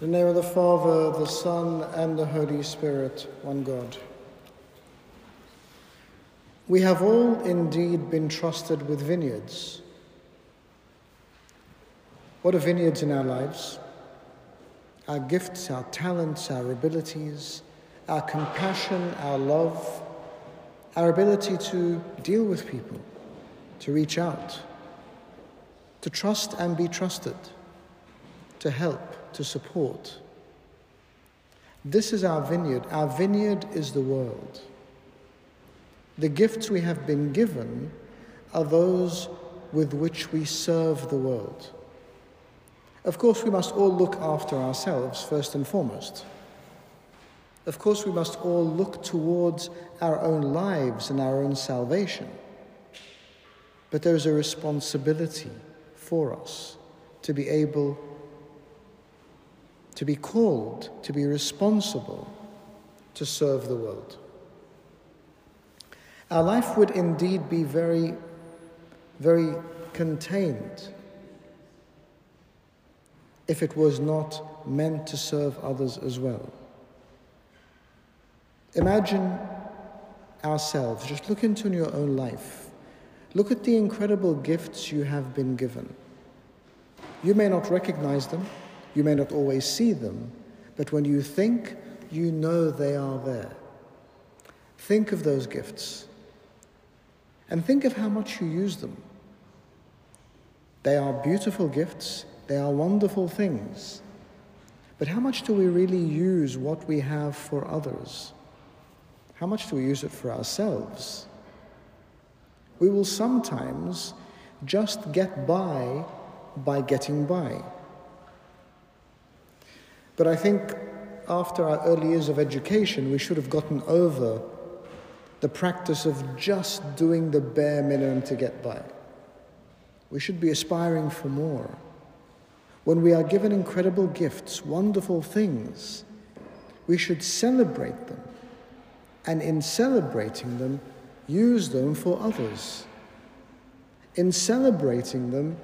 In the name of the Father, the Son, and the Holy Spirit, one God. We have all indeed been trusted with vineyards. What are vineyards in our lives? Our gifts, our talents, our abilities, our compassion, our love, our ability to deal with people, to reach out, to trust and be trusted, to help, to support. This is our vineyard. Our vineyard is the world. The gifts we have been given are those with which we serve the world. Of course, we must all look after ourselves first and foremost. Of course, we must all look towards our own lives and our own salvation. But there is a responsibility for us to be able to be called, to be responsible, to serve the world. Our life would indeed be very, very contained if it was not meant to serve others as well. Imagine ourselves, just look into your own life. Look at the incredible gifts you have been given. You may not recognize them, you may not always see them, but when you think, you know they are there. Think of those gifts, and think of how much you use them. They are beautiful gifts, they are wonderful things. But how much do we really use what we have for others? How much do we use it for ourselves? We will sometimes just get by getting by. But I think after our early years of education, we should have gotten over the practice of just doing the bare minimum to get by. We should be aspiring for more. When we are given incredible gifts, wonderful things, we should celebrate them, and in celebrating them, use them for others. In celebrating them,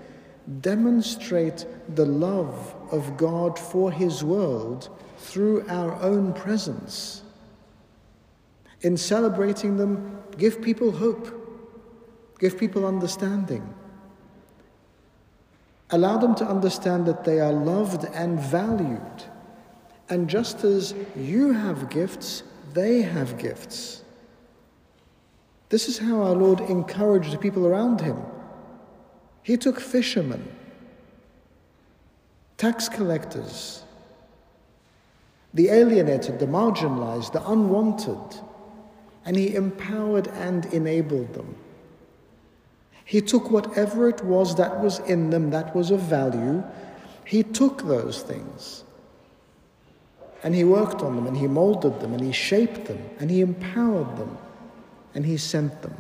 demonstrate the love of God for His world through our own presence. In celebrating them, give people hope, give people understanding. Allow them to understand that they are loved and valued. And just as you have gifts, they have gifts. This is how our Lord encouraged the people around Him. He took fishermen, tax collectors, the alienated, the marginalized, the unwanted, and He empowered and enabled them. He took whatever it was that was in them, that was of value. He took those things and He worked on them and He molded them and He shaped them and He empowered them and He sent them.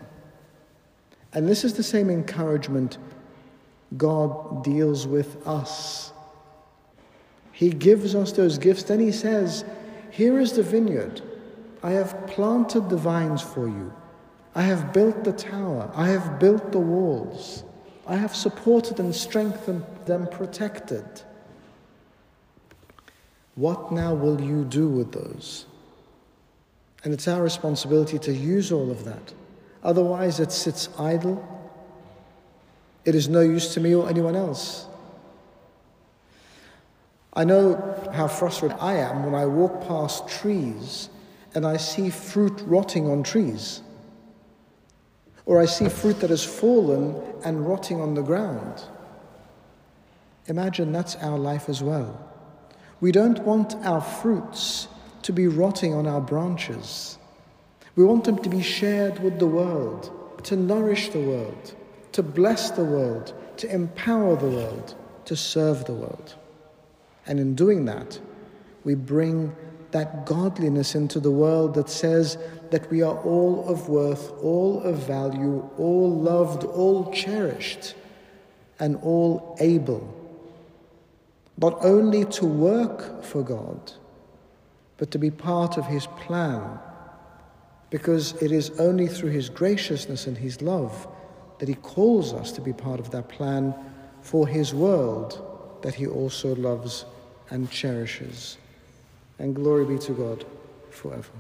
And this is the same encouragement God deals with us. He gives us those gifts. Then He says, here is the vineyard. I have planted the vines for you. I have built the tower, I have built the walls, I have supported and strengthened them, protected. What now will you do with those? And it's our responsibility to use all of that. Otherwise it sits idle. It is no use to me or anyone else. I know how frustrated I am when I walk past trees and I see fruit rotting on trees. Or I see fruit that has fallen and rotting on the ground. Imagine that's our life as well. We don't want our fruits to be rotting on our branches. We want them to be shared with the world, to nourish the world, to bless the world, to empower the world, to serve the world. And in doing that, we bring that godliness into the world that says that we are all of worth, all of value, all loved, all cherished, and all able, not only to work for God, but to be part of His plan, because it is only through His graciousness and His love that He calls us to be part of that plan for His world that He also loves and cherishes. And glory be to God forever.